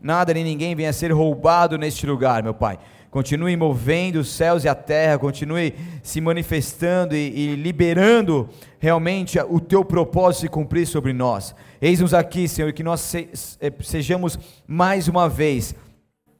Nada nem ninguém venha a ser roubado neste lugar, meu Pai. Continue movendo os céus e a terra, continue se manifestando e liberando realmente o Teu propósito se cumprir sobre nós. Eis-nos aqui, Senhor, que nós sejamos mais uma vez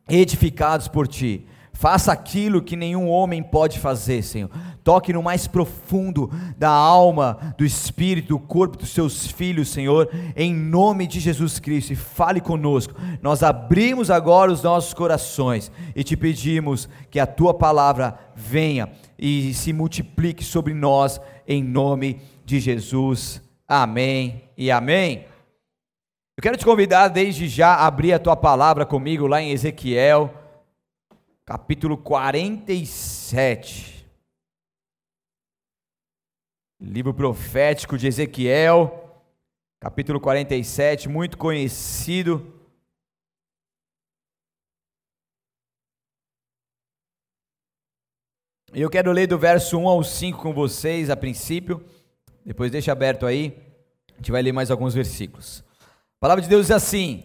edificados por Ti. Faça aquilo que nenhum homem pode fazer, Senhor. Toque no mais profundo da alma, do espírito, do corpo dos Seus filhos, Senhor, em nome de Jesus Cristo, e fale conosco. Nós abrimos agora os nossos corações e Te pedimos que a Tua palavra venha e se multiplique sobre nós, em nome de Jesus. Amém e amém. Eu quero te convidar desde já a abrir a Tua palavra comigo lá em Ezequiel, capítulo 47, livro profético de Ezequiel, capítulo 47, muito conhecido. E eu quero ler do verso 1 ao 5 com vocês a princípio, depois deixa aberto aí, a gente vai ler mais alguns versículos. A palavra de Deus diz assim,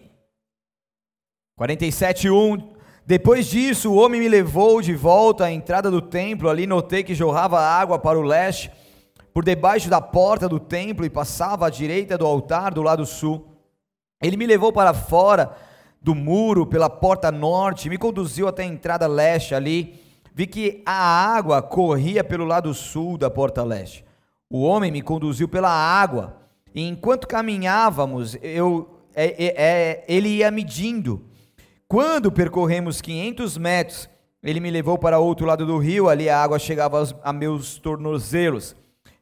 47, 1... Depois disso, o homem me levou de volta à entrada do templo. Ali notei que jorrava água para o leste, por debaixo da porta do templo, e passava à direita do altar do lado sul. Ele me levou para fora do muro, pela porta norte, e me conduziu até a entrada leste. Ali vi que a água corria pelo lado sul da porta leste. O homem me conduziu pela água, e enquanto caminhávamos, ele ia medindo. Quando percorremos 500 metros, ele me levou para outro lado do rio, ali a água chegava a meus tornozelos.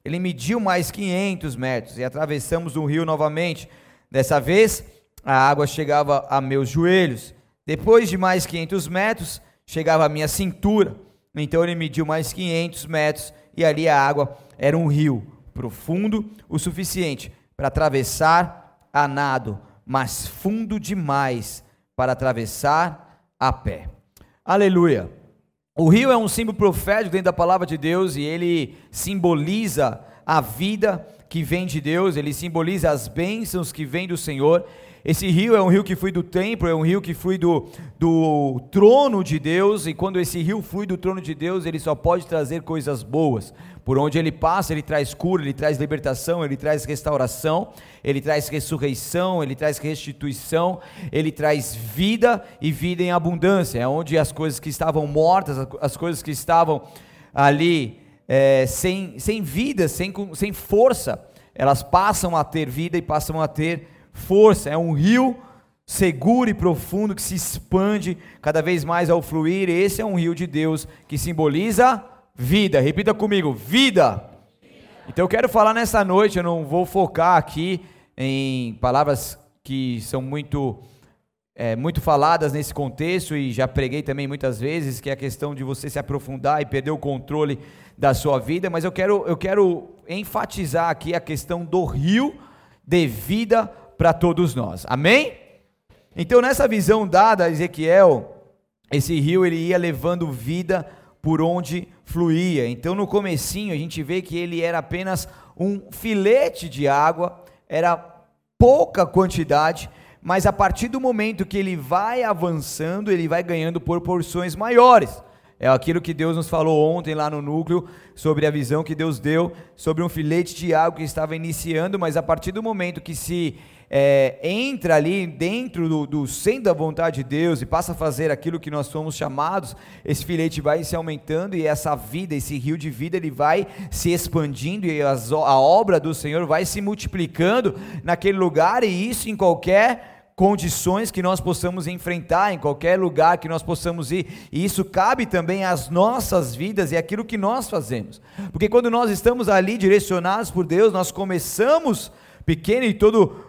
Ele mediu mais 500 metros e atravessamos o rio novamente. Dessa vez, a água chegava a meus joelhos. Depois de mais 500 metros, chegava à minha cintura. Então ele mediu mais 500 metros e ali a água era um rio profundo o suficiente para atravessar a nado, mas fundo demais para atravessar a pé. Aleluia! O rio é um símbolo profético dentro da palavra de Deus, e ele simboliza a vida que vem de Deus, ele simboliza as bênçãos que vem do Senhor. Esse rio é um rio que flui do templo, é um rio que flui do trono de Deus, e quando esse rio flui do trono de Deus, ele só pode trazer coisas boas. Por onde ele passa, ele traz cura, ele traz libertação, ele traz restauração, ele traz ressurreição, ele traz restituição, ele traz vida e vida em abundância. É onde as coisas que estavam mortas, as coisas que estavam ali sem vida, sem força, elas passam a ter vida e passam a ter força. É um rio seguro e profundo que se expande cada vez mais ao fluir. Esse é um rio de Deus que simboliza vida. Repita comigo, vida. Então eu quero falar nessa noite, eu não vou focar aqui em palavras que são muito faladas nesse contexto, e já preguei também muitas vezes, que é a questão de você se aprofundar e perder o controle da sua vida, mas eu quero enfatizar aqui a questão do rio de vida para todos nós, amém? Então nessa visão dada a Ezequiel, esse rio ele ia levando vida por onde fluía. Então no comecinho a gente vê que ele era apenas um filete de água, era pouca quantidade, mas a partir do momento que ele vai avançando, ele vai ganhando proporções maiores. É aquilo que Deus nos falou ontem lá no núcleo, sobre a visão que Deus deu, sobre um filete de água que estava iniciando, mas a partir do momento que se entra ali dentro do centro da vontade de Deus e passa a fazer aquilo que nós somos chamados, esse filete vai se aumentando e essa vida, esse rio de vida, ele vai se expandindo e a obra do Senhor vai se multiplicando naquele lugar, e isso em qualquer condições que nós possamos enfrentar, em qualquer lugar que nós possamos ir, e isso cabe também às nossas vidas e aquilo que nós fazemos, porque quando nós estamos ali direcionados por Deus, nós começamos pequeno e tudo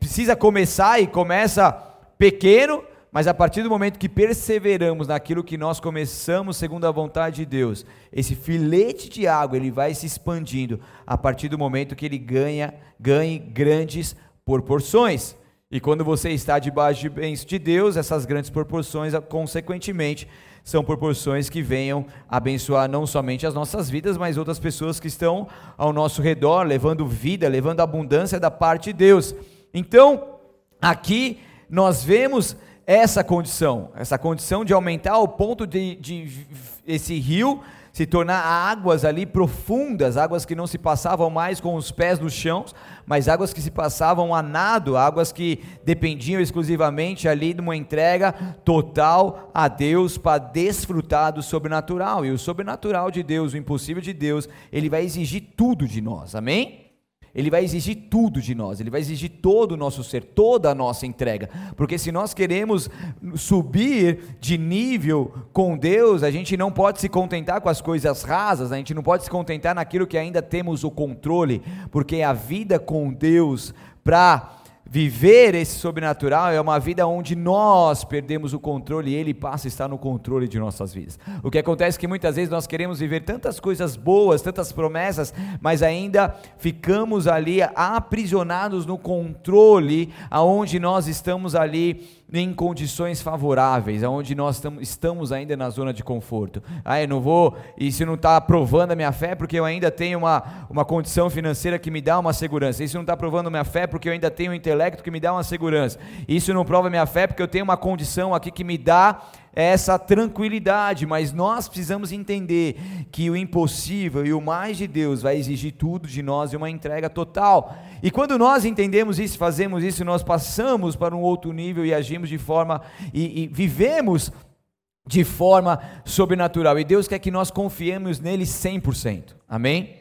precisa começar e começa pequeno, mas a partir do momento que perseveramos naquilo que nós começamos segundo a vontade de Deus, esse filete de água ele vai se expandindo a partir do momento que ele ganha grandes proporções. E quando você está debaixo de bênção de Deus, essas grandes proporções, consequentemente, são proporções que venham abençoar não somente as nossas vidas, mas outras pessoas que estão ao nosso redor, levando vida, levando abundância da parte de Deus. Então, aqui nós vemos essa condição de aumentar ao ponto de esse rio se tornar águas ali profundas, águas que não se passavam mais com os pés no chão, mas águas que se passavam a nado, águas que dependiam exclusivamente ali de uma entrega total a Deus para desfrutar do sobrenatural, e o sobrenatural de Deus, o impossível de Deus, ele vai exigir tudo de nós, amém? Ele vai exigir tudo de nós, Ele vai exigir todo o nosso ser, toda a nossa entrega, porque se nós queremos subir de nível com Deus, a gente não pode se contentar com as coisas rasas, a gente não pode se contentar naquilo que ainda temos o controle, porque a vida com Deus, para viver esse sobrenatural, é uma vida onde nós perdemos o controle e Ele passa a estar no controle de nossas vidas. O que acontece é que muitas vezes nós queremos viver tantas coisas boas, tantas promessas, mas ainda ficamos ali aprisionados no controle, aonde nós estamos ali em condições favoráveis, aonde nós estamos ainda na zona de conforto. Ah, eu não vou, isso não está provando a minha fé, porque eu ainda tenho uma condição financeira que me dá uma segurança, isso não está provando a minha fé, porque eu ainda tenho um intelecto que me dá uma segurança, isso não prova a minha fé, porque eu tenho uma condição aqui que me dá essa tranquilidade. Mas nós precisamos entender que o impossível e o mais de Deus vai exigir tudo de nós e uma entrega total, e quando nós entendemos isso, fazemos isso, nós passamos para um outro nível e agimos de forma, e vivemos de forma sobrenatural, e Deus quer que nós confiemos nele 100%, amém?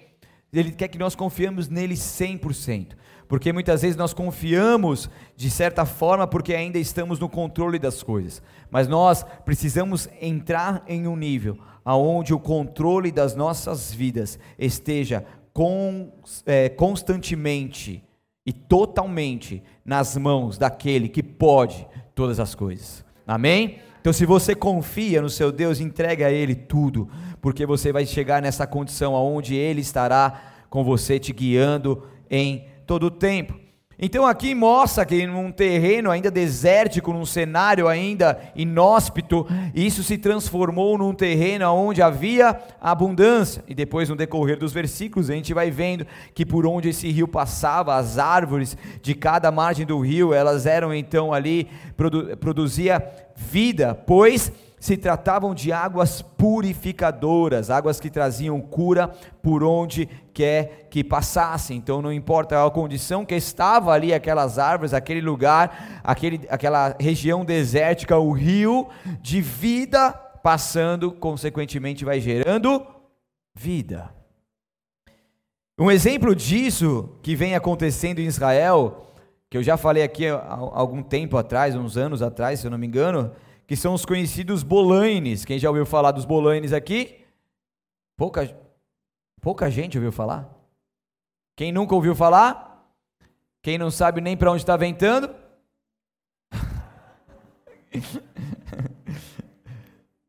Ele quer que nós confiemos nele 100%, porque muitas vezes nós confiamos de certa forma porque ainda estamos no controle das coisas, mas nós precisamos entrar em um nível aonde o controle das nossas vidas esteja constantemente e totalmente nas mãos daquele que pode todas as coisas, amém? Então, se você confia no seu Deus, entrega a Ele tudo, porque você vai chegar nessa condição aonde Ele estará com você, te guiando em todo o tempo. Então aqui mostra que num terreno ainda desértico, num cenário ainda inóspito, isso se transformou num terreno onde havia abundância, e depois no decorrer dos versículos a gente vai vendo que por onde esse rio passava, as árvores de cada margem do rio, elas eram então ali, produzia vida, pois se tratavam de águas purificadoras, águas que traziam cura por onde quer que passassem. Então não importa a condição que estava ali aquelas árvores, aquele lugar, aquela região desértica, o rio de vida passando, consequentemente vai gerando vida. Um exemplo disso que vem acontecendo em Israel, que eu já falei aqui há algum tempo atrás, uns anos atrás, se eu não me engano, que são os conhecidos bolaines. Quem já ouviu falar dos bolaines aqui? Pouca gente ouviu falar. Quem nunca ouviu falar? Quem não sabe nem para onde está ventando?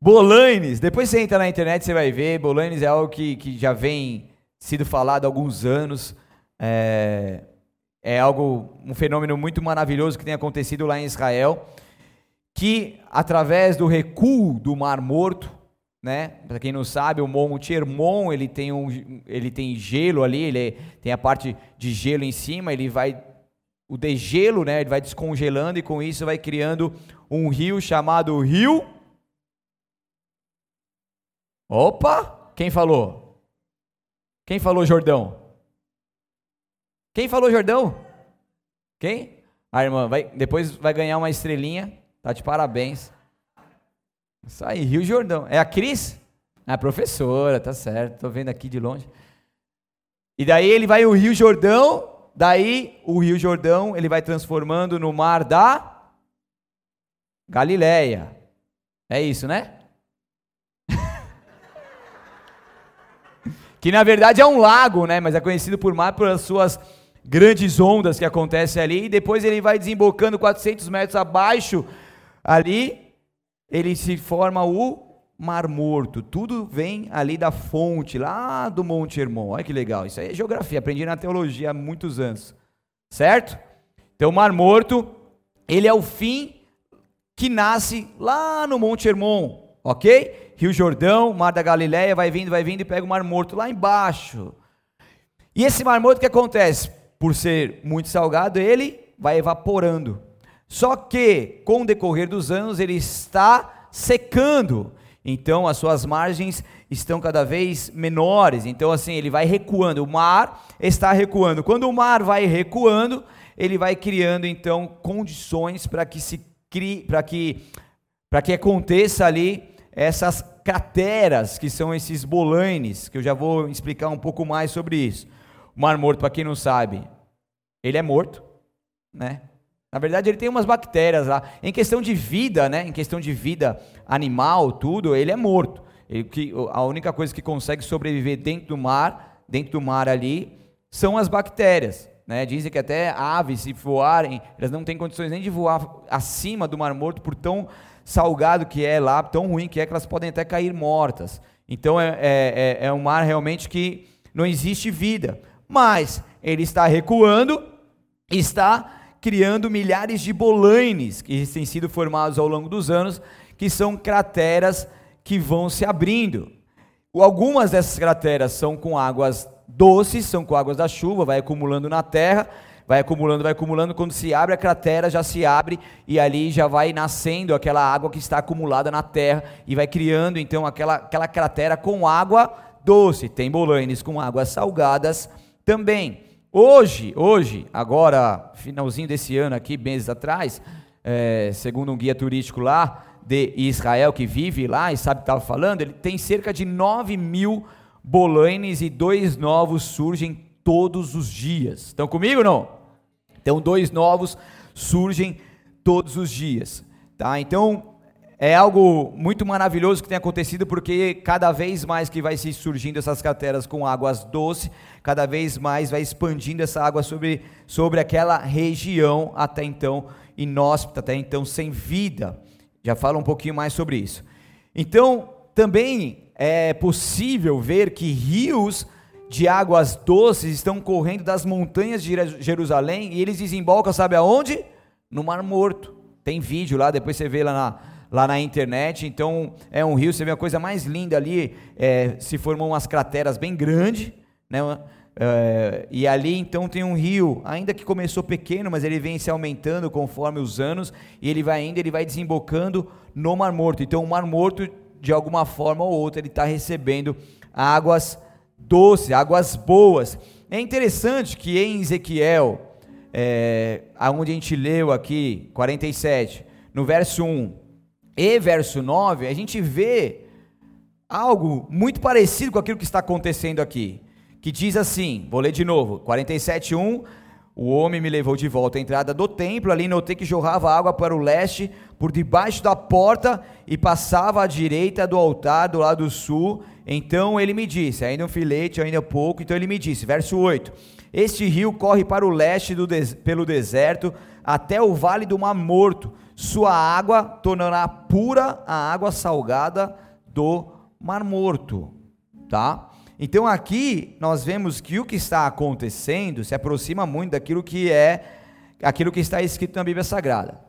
Bolaines, depois você entra na internet, você vai ver, bolaines é algo que já vem sido falado há alguns anos, é algo, um fenômeno muito maravilhoso que tem acontecido lá em Israel, que através do recuo do Mar Morto, né? Para quem não sabe, o Monte Hermon, ele tem gelo ali, tem a parte de gelo em cima, o degelo, né? Ele vai descongelando e com isso vai criando um rio chamado Rio... Opa! Quem falou? Quem falou Jordão? Quem falou Jordão? Quem? A irmã, depois vai ganhar uma estrelinha... Tá de parabéns. Isso aí, Rio Jordão. É a Cris? É a professora, tá certo. Tô vendo aqui de longe. E daí ele vai o Rio Jordão, daí o Rio Jordão ele vai transformando no Mar da Galileia. É isso, né? Que na verdade é um lago, né? Mas é conhecido por mar pelas suas grandes ondas que acontecem ali, e depois ele vai desembocando 400 metros abaixo. Ali, ele se forma o Mar Morto, tudo vem ali da fonte, lá do Monte Hermon. Olha que legal, isso aí é geografia, aprendi na teologia há muitos anos, certo? Então o Mar Morto, ele é o fim que nasce lá no Monte Hermon, ok? Rio Jordão, Mar da Galileia, vai vindo e pega o Mar Morto lá embaixo. E esse Mar Morto, o que acontece? Por ser muito salgado, ele vai evaporando. Só que, com o decorrer dos anos, ele está secando. Então, as suas margens estão cada vez menores. Então, assim, ele vai recuando. O mar está recuando. Quando o mar vai recuando, ele vai criando, então, condições para que se crie, para que aconteça ali essas crateras, que são esses bolaines, que eu já vou explicar um pouco mais sobre isso. O Mar Morto, para quem não sabe, ele é morto, né? Na verdade, ele tem umas bactérias lá. Em questão de vida, né? Em questão de vida animal, tudo, ele é morto. A única coisa que consegue sobreviver dentro do mar ali, são as bactérias, né? Dizem que até aves, se voarem, elas não têm condições nem de voar acima do Mar Morto, por tão salgado que é lá, tão ruim que é, que elas podem até cair mortas. Então, é um mar realmente que não existe vida. Mas ele está recuando, está criando milhares de bolaines que têm sido formados ao longo dos anos, que são crateras que vão se abrindo. Algumas dessas crateras são com águas doces, são com águas da chuva, vai acumulando na terra, vai acumulando, quando se abre a cratera já se abre, e ali já vai nascendo aquela água que está acumulada na terra, e vai criando então aquela cratera com água doce. Tem bolaines com águas salgadas também. Hoje, agora, finalzinho desse ano aqui, meses atrás, segundo um guia turístico lá de Israel, que vive lá e sabe o que estava falando, ele tem cerca de 9 mil bolaines, e 2 novos surgem todos os dias. Estão comigo ou não? Então, 2 novos surgem todos os dias. Tá? Então, é algo muito maravilhoso que tem acontecido, porque cada vez mais que vai se surgindo essas crateras com águas doces, cada vez mais vai expandindo essa água sobre aquela região até então inóspita, até então sem vida. Já falo um pouquinho mais sobre isso. Então, também é possível ver que rios de águas doces estão correndo das montanhas de Jerusalém, e eles desembolcam, sabe aonde? No Mar Morto. Tem vídeo lá, depois você vê lá na internet. Então, é um rio, você vê a coisa mais linda ali, se formam umas crateras bem grandes, né? E ali então tem um rio, ainda que começou pequeno, mas ele vem se aumentando conforme os anos, e ele vai desembocando no Mar Morto. Então o Mar Morto, de alguma forma ou outra, ele está recebendo águas doces, águas boas. É interessante que em Ezequiel, onde a gente leu aqui, 47, no verso 1 e verso 9, a gente vê algo muito parecido com aquilo que está acontecendo aqui, que diz assim, vou ler de novo, 47:1, o homem me levou de volta à entrada do templo, ali notei que jorrava água para o leste, por debaixo da porta, e passava à direita do altar, do lado sul. Então ele me disse, ainda um filete, ainda pouco, então ele me disse, verso 8, este rio corre para o leste pelo deserto, até o vale do Mar Morto, sua água tornará pura a água salgada do Mar Morto, tá? Então aqui nós vemos que o que está acontecendo se aproxima muito daquilo que é aquilo que está escrito na Bíblia Sagrada.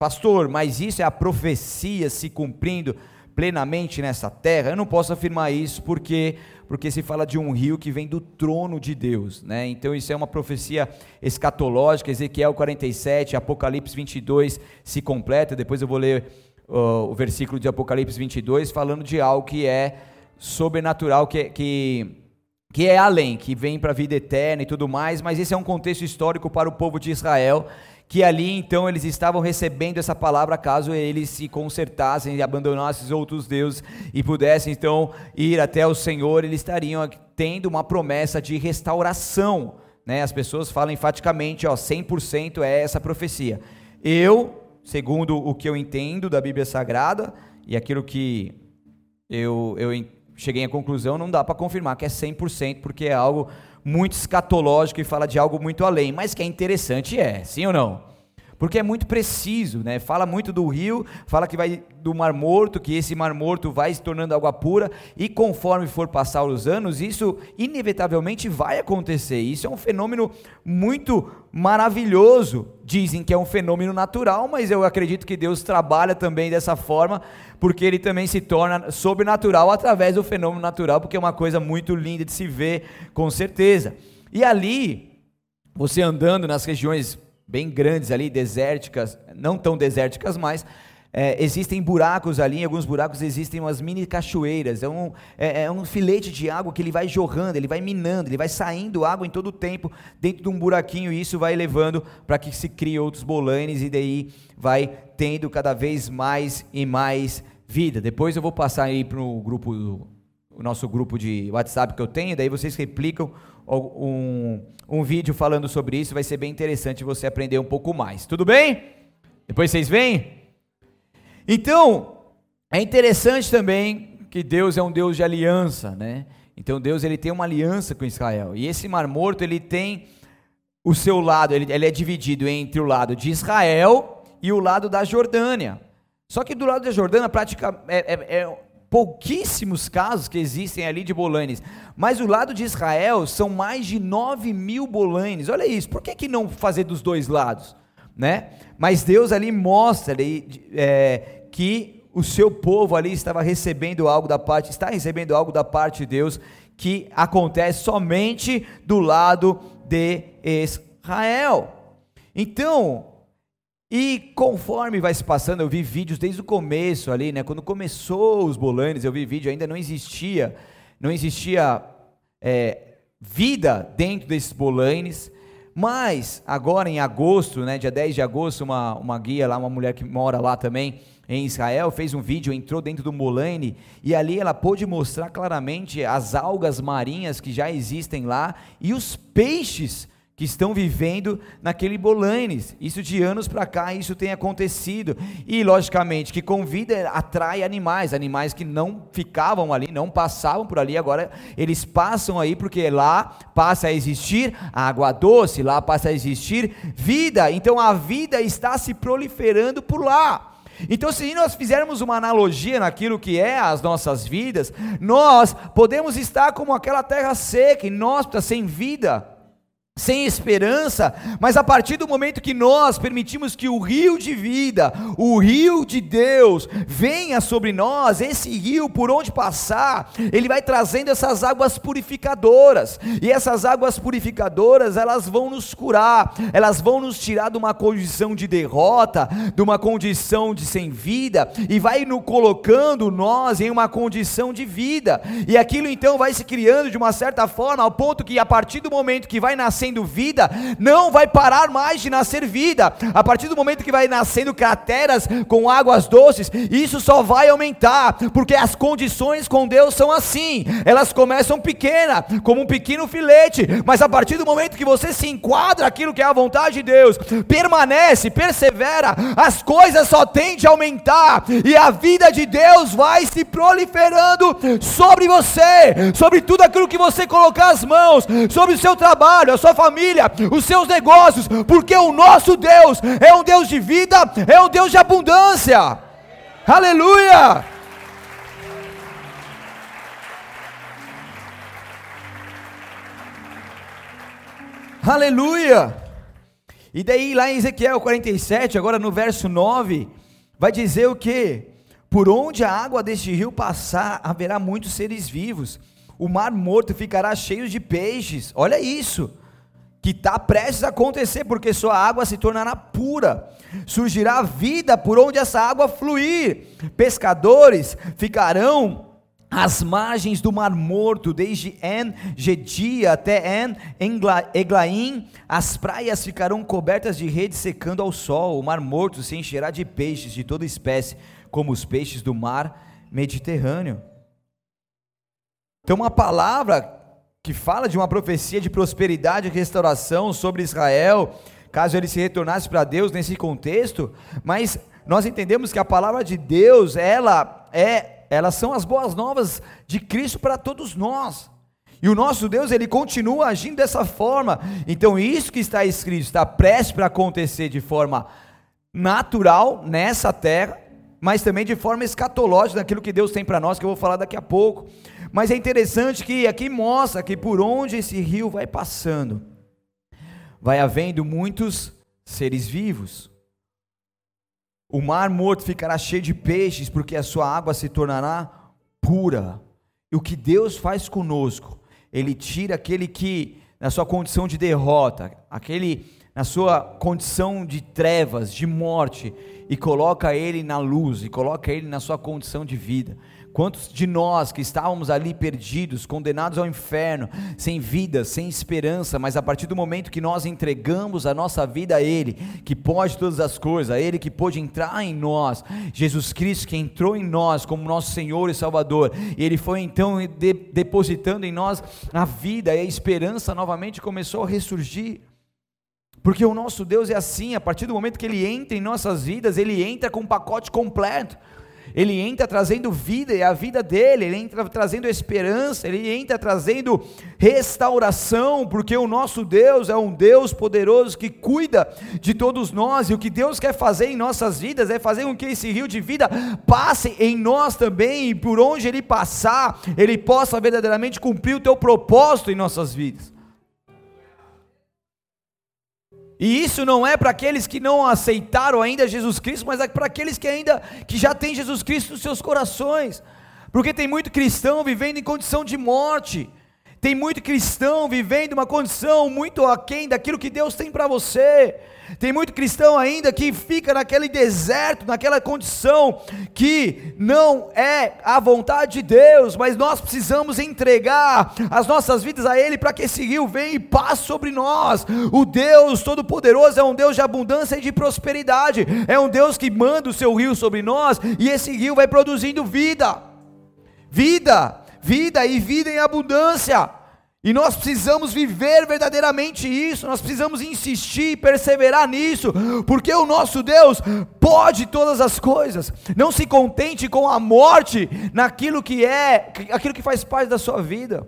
Pastor, mas isso é a profecia se cumprindo plenamente nessa terra? Eu não posso afirmar isso porque se fala de um rio que vem do trono de Deus, né? Então isso é uma profecia escatológica. Ezequiel 47, Apocalipse 22 se completa. Depois eu vou ler o versículo de Apocalipse 22 falando de algo que é sobrenatural, que é além, que vem para a vida eterna e tudo mais, mas esse é um contexto histórico para o povo de Israel, que ali então eles estavam recebendo essa palavra, caso eles se consertassem e abandonassem os outros deuses e pudessem então ir até o Senhor, eles estariam tendo uma promessa de restauração, né? As pessoas falam enfaticamente, 100% é essa profecia. Segundo o que eu entendo da Bíblia Sagrada, e aquilo que eu cheguei à conclusão, não dá para confirmar que é 100%, porque é algo muito escatológico e fala de algo muito além, mas que é interessante, sim ou não? Porque é muito preciso, né? Fala muito do rio, fala que vai do Mar Morto, que esse Mar Morto vai se tornando água pura, e conforme for passar os anos, isso inevitavelmente vai acontecer. Isso é um fenômeno muito maravilhoso. Dizem que é um fenômeno natural, mas eu acredito que Deus trabalha também dessa forma, porque ele também se torna sobrenatural através do fenômeno natural, porque é uma coisa muito linda de se ver, com certeza. E ali, você andando nas regiões bem grandes ali, desérticas, não tão desérticas mais, existem buracos ali, em alguns buracos existem umas mini cachoeiras, é um filete de água que ele vai jorrando, ele vai minando, ele vai saindo água em todo o tempo dentro de um buraquinho, e isso vai levando para que se criem outros bolanes, e daí vai tendo cada vez mais e mais vida. Depois eu vou passar aí para o nosso grupo de WhatsApp que eu tenho, daí vocês replicam um vídeo falando sobre isso, vai ser bem interessante você aprender um pouco mais, tudo bem? Depois vocês veem? Então, é interessante também que Deus é um Deus de aliança, né? Então Deus, ele tem uma aliança com Israel, e esse Mar Morto, ele tem o seu lado, ele é dividido entre o lado de Israel e o lado da Jordânia. Só que do lado da Jordânia, pouquíssimos casos que existem ali de bolanes, mas o lado de Israel são mais de 9 mil bolanes. Olha isso, por que não fazer dos dois lados? Né? Mas Deus ali mostra que o seu povo ali está recebendo algo da parte de Deus, que acontece somente do lado de Israel. Então, e conforme vai se passando, eu vi vídeos desde o começo ali, né? Quando começou os bolanes, eu vi vídeo, ainda não existia vida dentro desses bolanes. Mas agora em agosto, né, dia 10 de agosto, uma guia lá, uma mulher que mora lá também em Israel, fez um vídeo, entrou dentro do Molane, e ali ela pôde mostrar claramente as algas marinhas que já existem lá, e os peixes que estão vivendo naquele bolanes. Isso de anos para cá, isso tem acontecido, e logicamente que com vida atrai animais que não ficavam ali, não passavam por ali, agora eles passam aí, porque lá passa a existir água doce, lá passa a existir vida, então a vida está se proliferando por lá. Então, se nós fizermos uma analogia naquilo que é as nossas vidas, nós podemos estar como aquela terra seca, e nós está sem vida, sem esperança, mas a partir do momento que nós permitimos que o rio de vida, o rio de Deus, venha sobre nós, esse rio por onde passar, ele vai trazendo essas águas purificadoras, e essas águas purificadoras, elas vão nos curar, elas vão nos tirar de uma condição de derrota, de uma condição de sem vida, e vai nos colocando nós em uma condição de vida, e aquilo então vai se criando de uma certa forma, ao ponto que a partir do momento que vai nascendo vida, não vai parar mais de nascer vida, a partir do momento que vai nascendo crateras com águas doces, isso só vai aumentar, porque as condições com Deus são assim, elas começam pequena, como um pequeno filete, mas a partir do momento que você se enquadra aquilo que é a vontade de Deus, permanece, persevera, as coisas só tendem a aumentar, e a vida de Deus vai se proliferando sobre você, sobre tudo aquilo que você colocar as mãos, sobre o seu trabalho, a sua família, os seus negócios, porque o nosso Deus é um Deus de vida, é um Deus de abundância. Aleluia! Aleluia! E daí lá em Ezequiel 47, agora no verso 9, vai dizer o quê? Por onde a água deste rio passar, haverá muitos seres vivos, o mar morto ficará cheio de peixes. Olha isso, que está prestes a acontecer, porque sua água se tornará pura, surgirá vida por onde essa água fluir, pescadores ficarão às margens do Mar Morto, desde En Gedi até En Eglaim, as praias ficarão cobertas de redes secando ao sol, o Mar Morto se encherá de peixes de toda espécie, como os peixes do mar Mediterrâneo. Então, uma palavra que fala de uma profecia de prosperidade e restauração sobre Israel, caso ele se retornasse para Deus nesse contexto, mas nós entendemos que a palavra de Deus, elas são as boas novas de Cristo para todos nós, e o nosso Deus, ele continua agindo dessa forma. Então isso que está escrito, está prestes para acontecer de forma natural nessa terra, mas também de forma escatológica, daquilo que Deus tem para nós, que eu vou falar daqui a pouco. Mas é interessante que aqui mostra que por onde esse rio vai passando, vai havendo muitos seres vivos, o mar morto ficará cheio de peixes, porque a sua água se tornará pura. E o que Deus faz conosco, ele tira aquele que na sua condição de derrota, aquele na sua condição de trevas, de morte, e coloca ele na luz, e coloca ele na sua condição de vida. Quantos de nós que estávamos ali perdidos, condenados ao inferno, sem vida, sem esperança, mas a partir do momento que nós entregamos a nossa vida a Ele, que pode todas as coisas, a Ele que pôde entrar em nós, Jesus Cristo que entrou em nós como nosso Senhor e Salvador, e Ele foi então depositando em nós a vida, e a esperança novamente começou a ressurgir. Porque o nosso Deus é assim, a partir do momento que Ele entra em nossas vidas, Ele entra com um pacote completo. Ele entra trazendo vida, é a vida dele, ele entra trazendo esperança, ele entra trazendo restauração, porque o nosso Deus é um Deus poderoso que cuida de todos nós, e o que Deus quer fazer em nossas vidas é fazer com que esse rio de vida passe em nós também, e por onde ele passar, ele possa verdadeiramente cumprir o teu propósito em nossas vidas. E isso não é para aqueles que não aceitaram ainda Jesus Cristo, mas é para aqueles que já têm Jesus Cristo nos seus corações, porque tem muito cristão vivendo em condição de morte, tem muito cristão vivendo uma condição muito aquém daquilo que Deus tem para você, tem muito cristão ainda que fica naquele deserto, naquela condição que não é a vontade de Deus, mas nós precisamos entregar as nossas vidas a Ele para que esse rio venha e passe sobre nós. O Deus Todo-Poderoso é um Deus de abundância e de prosperidade, é um Deus que manda o seu rio sobre nós, e esse rio vai produzindo vida, vida, vida e vida em abundância. E nós precisamos viver verdadeiramente isso, nós precisamos insistir e perseverar nisso, porque o nosso Deus pode todas as coisas. Não se contente com a morte naquilo que é, aquilo que faz parte da sua vida.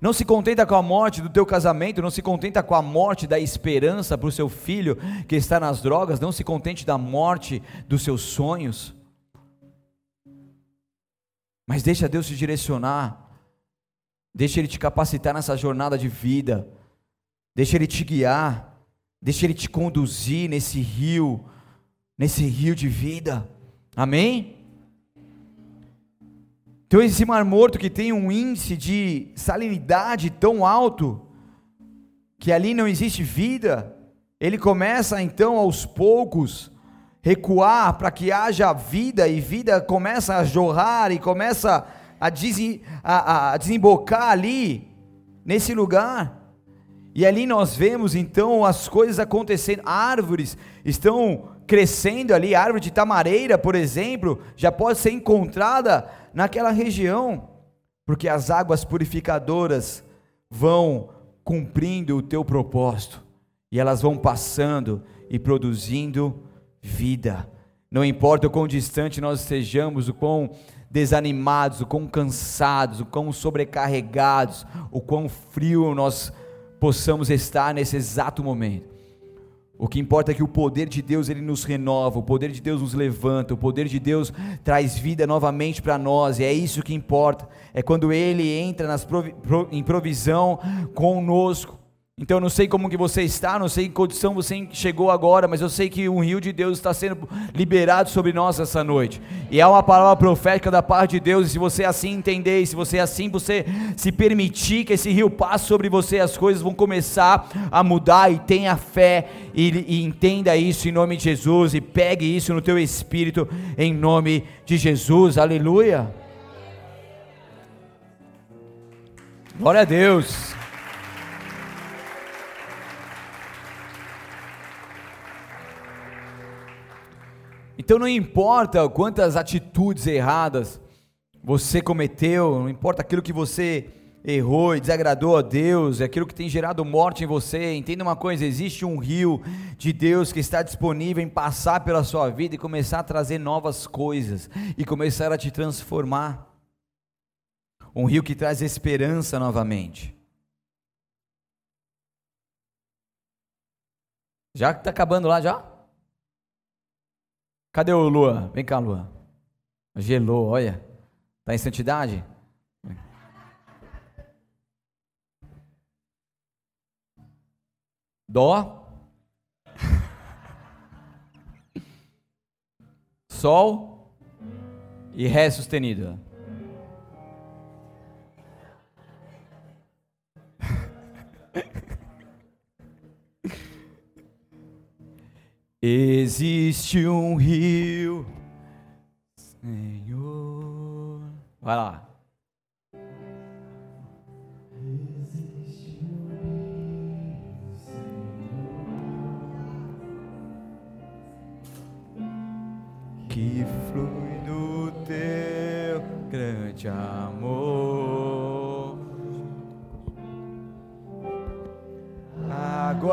Não se contenta com a morte do teu casamento, não se contenta com a morte da esperança para o seu filho que está nas drogas, não se contente da morte dos seus sonhos, mas deixa Deus te direcionar. Deixa Ele te capacitar nessa jornada de vida, deixa Ele te guiar, deixa Ele te conduzir nesse rio de vida, amém? Então esse Mar Morto que tem um índice de salinidade tão alto, que ali não existe vida, ele começa então aos poucos recuar para que haja vida, e vida começa a jorrar e começa a desembocar ali, nesse lugar, e ali nós vemos então as coisas acontecendo, árvores estão crescendo ali, a árvore de tamareira, por exemplo, já pode ser encontrada naquela região, porque as águas purificadoras vão cumprindo o teu propósito, e elas vão passando e produzindo vida. Não importa o quão distante nós estejamos, o quão desanimados, o quão cansados, o quão sobrecarregados, o quão frio nós possamos estar nesse exato momento. O que importa é que o poder de Deus, Ele nos renova, o poder de Deus nos levanta, o poder de Deus traz vida novamente para nós, e é isso que importa, é quando Ele entra em provisão conosco. Então eu não sei como que você está, não sei em que condição você chegou agora, mas eu sei que um rio de Deus está sendo liberado sobre nós essa noite, e é uma palavra profética da parte de Deus, e se você assim entender, e se você assim você se permitir que esse rio passe sobre você, as coisas vão começar a mudar, e tenha fé, e entenda isso em nome de Jesus, e pegue isso no teu espírito, em nome de Jesus, aleluia, glória a Deus. Então não importa quantas atitudes erradas você cometeu, não importa aquilo que você errou e desagradou a Deus, aquilo que tem gerado morte em você, entenda uma coisa, existe um rio de Deus que está disponível em passar pela sua vida e começar a trazer novas coisas, e começar a te transformar, um rio que traz esperança novamente. Já que está acabando lá já? Cadê o Luan? Vem cá, Luan. Gelou, olha. Está em santidade? Dó. Sol. E Ré sustenido. Existe um rio, Senhor. Vai lá. Existe um rio, Senhor, que flui do teu grande amor. Água.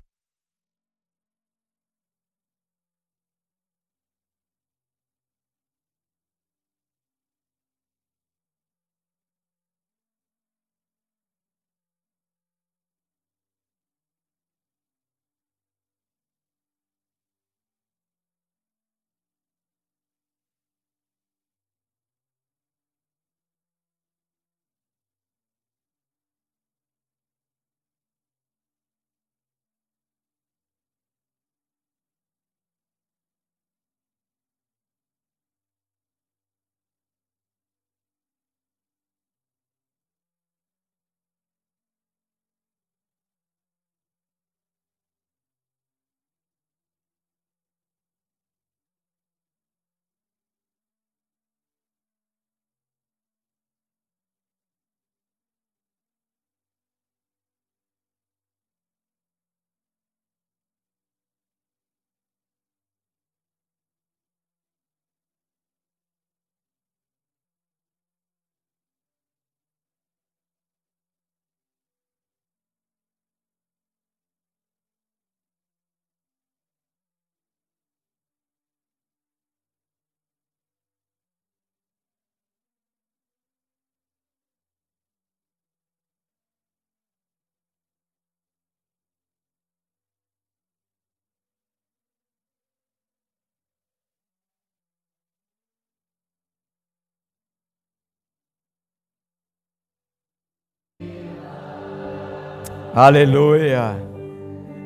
Aleluia.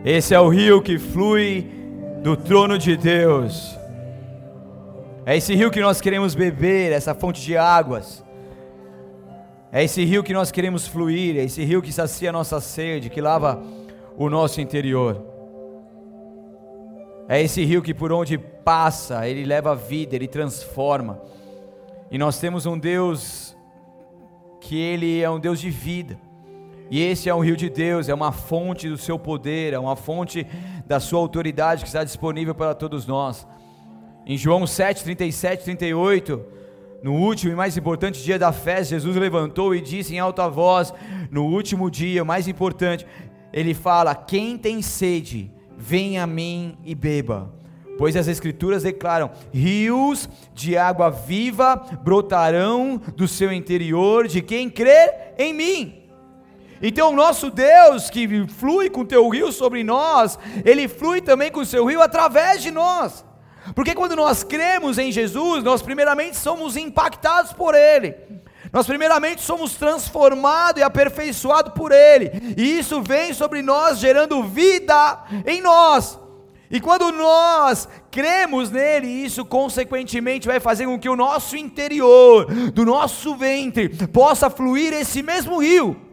Esse é o rio que flui do trono de Deus. É esse rio que nós queremos beber, essa fonte de águas. É esse rio que nós queremos fluir, é esse rio que sacia a nossa sede, que lava o nosso interior. É esse rio que por onde passa, ele leva vida, ele transforma. E nós temos um Deus que ele é um Deus de vida. E esse é um rio de Deus, é uma fonte do seu poder, é uma fonte da sua autoridade que está disponível para todos nós. Em João 7, 37, 38, no último e mais importante dia da festa, Jesus levantou e disse em alta voz, no último dia, o mais importante, ele fala, quem tem sede, vem a mim e beba. Pois as escrituras declaram, rios de água viva brotarão do seu interior de quem crer em mim. Então o nosso Deus que flui com o teu rio sobre nós, ele flui também com o seu rio através de nós. Porque quando nós cremos em Jesus, nós primeiramente somos impactados por ele. Nós primeiramente somos transformados e aperfeiçoados por ele. E isso vem sobre nós gerando vida em nós. E quando nós cremos nele, isso consequentemente vai fazer com que o nosso interior, do nosso ventre, possa fluir esse mesmo rio.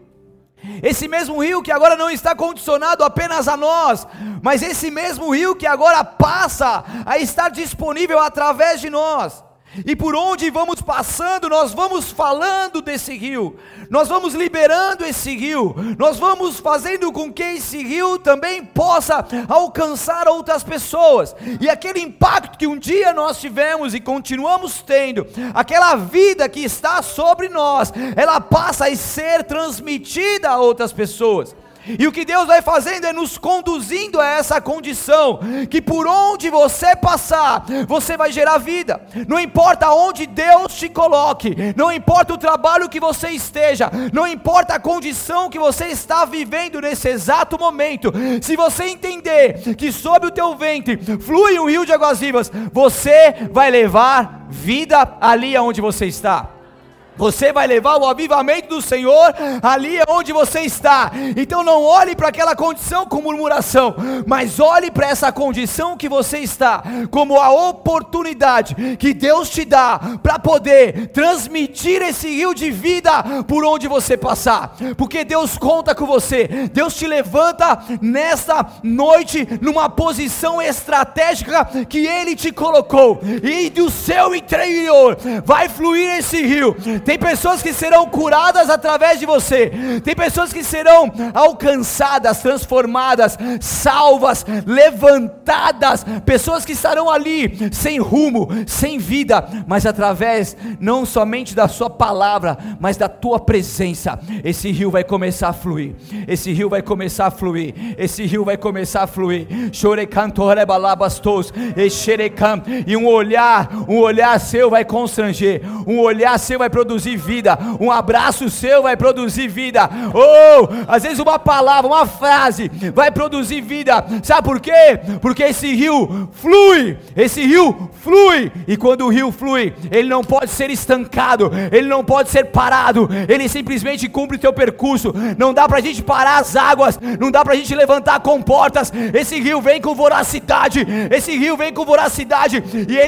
Esse mesmo rio que agora não está condicionado apenas a nós, mas esse mesmo rio que agora passa a estar disponível através de nós. E por onde vamos passando, nós vamos falando desse rio, nós vamos liberando esse rio, nós vamos fazendo com que esse rio também possa alcançar outras pessoas, e aquele impacto que um dia nós tivemos e continuamos tendo, aquela vida que está sobre nós, ela passa a ser transmitida a outras pessoas. E o que Deus vai fazendo é nos conduzindo a essa condição, que por onde você passar, você vai gerar vida. Não importa onde Deus te coloque, não importa o trabalho que você esteja, não importa a condição que você está vivendo nesse exato momento, se você entender que sob o teu ventre flui um rio de águas vivas, você vai levar vida ali aonde você está. Você vai levar o avivamento do Senhor ali onde você está. Então não olhe para aquela condição com murmuração, mas olhe para essa condição que você está como a oportunidade que Deus te dá para poder transmitir esse rio de vida por onde você passar. Porque Deus conta com você. Deus te levanta nesta noite numa posição estratégica que Ele te colocou. E do seu interior vai fluir esse rio. Tem pessoas que serão curadas através de você, tem pessoas que serão alcançadas, transformadas, salvas, levantadas, pessoas que estarão ali, sem rumo, sem vida, mas através, não somente da sua palavra, mas da tua presença, esse rio vai começar a fluir, esse rio vai começar a fluir, esse rio vai começar a fluir, e um olhar seu vai constranger, um olhar seu vai produzir vida, um abraço seu vai produzir vida, ou às vezes uma palavra, uma frase vai produzir vida, sabe por quê? Porque esse rio flui, e quando o rio flui, ele não pode ser estancado, ele não pode ser parado, ele simplesmente cumpre o teu percurso, não dá pra gente parar as águas, não dá pra gente levantar comportas, esse rio vem com voracidade, e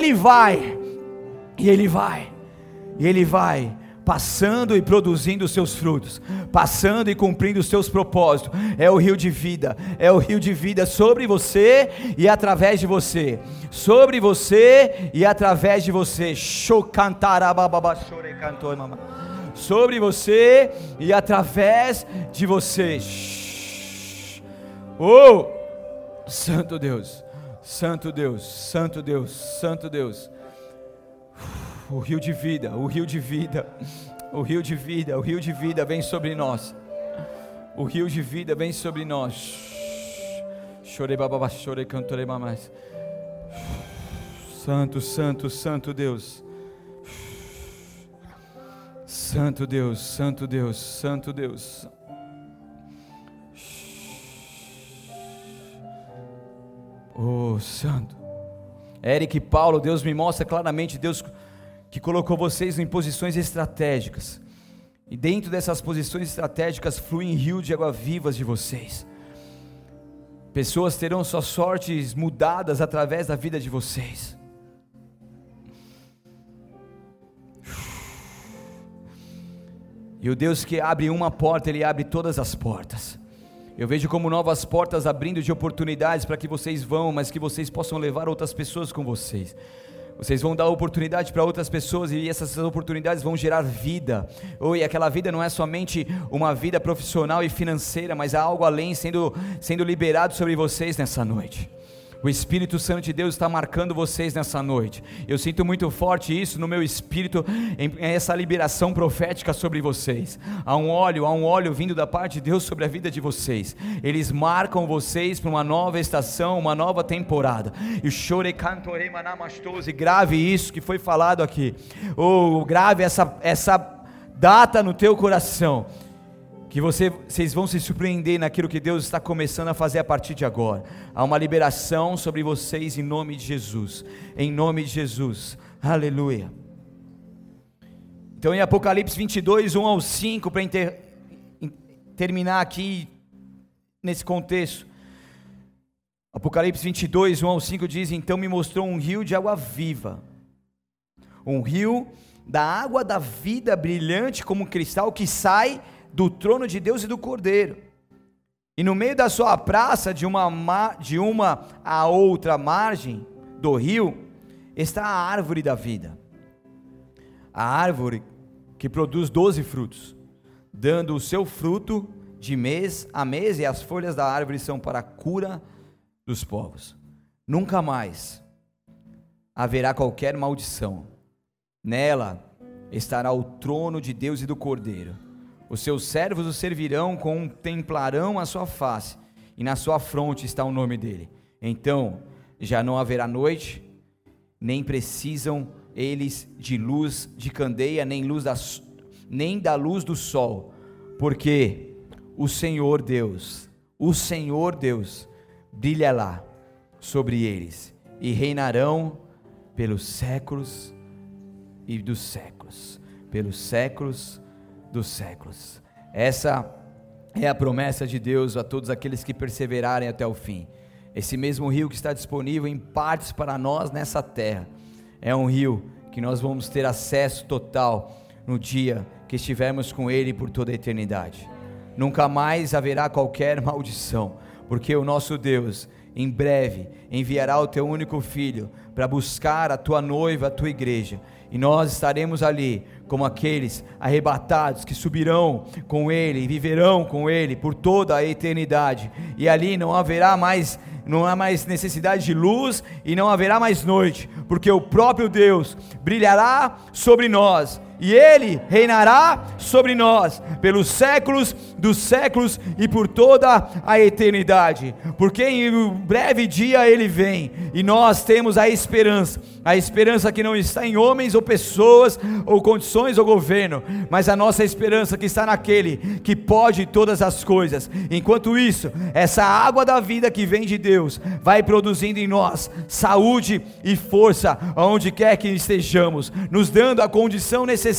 ele vai passando e produzindo os seus frutos, passando e cumprindo os seus propósitos. É o rio de vida sobre você e através de você, sobre você e através de você. Oh, Santo Deus. O rio de vida vem sobre nós, Santo Deus, oh Santo, Eric e Paulo, Deus me mostra claramente, Deus que colocou vocês em posições estratégicas, e dentro dessas posições estratégicas fluem rios de água vivas de vocês, pessoas terão suas sortes mudadas através da vida de vocês. E o Deus que abre uma porta, Ele abre todas as portas. Eu vejo como novas portas abrindo de oportunidades para que vocês vão, mas que vocês possam levar outras pessoas com vocês. Vocês vão dar oportunidade para outras pessoas, e essas oportunidades vão gerar vida. E aquela vida não é somente uma vida profissional e financeira, mas há algo além sendo liberado sobre vocês nessa noite. O Espírito Santo de Deus está marcando vocês nessa noite. Eu sinto muito forte isso no meu espírito, essa liberação profética sobre vocês. Há um óleo vindo da parte de Deus sobre a vida de vocês. Eles marcam vocês para uma nova estação, uma nova temporada. E chore cantorei manamastose, grave isso que foi falado aqui. Ou grave essa data no teu coração. Que vocês vão se surpreender naquilo que Deus está começando a fazer a partir de agora. Há uma liberação sobre vocês em nome de Jesus, aleluia. Então em Apocalipse 22, 1 ao 5, para terminar aqui nesse contexto, Apocalipse 22, 1 ao 5 diz: então me mostrou um rio de água viva, um rio da água da vida, brilhante como um cristal, que sai do trono de Deus e do Cordeiro, e no meio da sua praça, de uma a outra margem do rio, está a árvore da vida, a árvore que produz 12 frutos, dando o seu fruto de mês a mês, e as folhas da árvore são para a cura dos povos. Nunca mais haverá qualquer maldição. Nela estará o trono de Deus e do Cordeiro. Os seus servos o servirão, contemplarão a sua face, e na sua fronte está o nome dele. Então já não haverá noite, nem precisam eles de luz de candeia, nem da luz do sol, porque o Senhor Deus brilhará sobre eles, e reinarão pelos séculos e dos séculos. pelos séculos dos séculos. Essa é a promessa de Deus a todos aqueles que perseverarem até o fim. Esse mesmo rio que está disponível em partes para nós nessa terra, é um rio que nós vamos ter acesso total no dia que estivermos com Ele por toda a eternidade. Nunca mais haverá qualquer maldição, porque o nosso Deus em breve enviará o teu único filho para buscar a tua noiva, a tua igreja, e nós estaremos ali como aqueles arrebatados que subirão com Ele e viverão com Ele por toda a eternidade, e ali não há mais necessidade de luz e não haverá mais noite, porque o próprio Deus brilhará sobre nós e Ele reinará sobre nós pelos séculos dos séculos e por toda a eternidade, porque em um breve dia Ele vem e nós temos a esperança que não está em homens ou pessoas ou condições ou governo, mas a nossa esperança que está naquele que pode todas as coisas. Enquanto isso, essa água da vida que vem de Deus vai produzindo em nós saúde e força aonde quer que estejamos, nos dando a condição necessária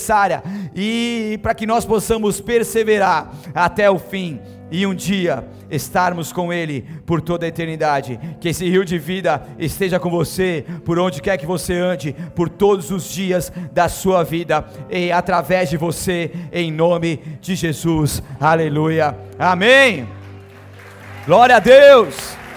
e para que nós possamos perseverar até o fim e um dia estarmos com Ele por toda a eternidade. Que esse rio de vida esteja com você, por onde quer que você ande, por todos os dias da sua vida, e através de você, em nome de Jesus. Aleluia, amém, glória a Deus.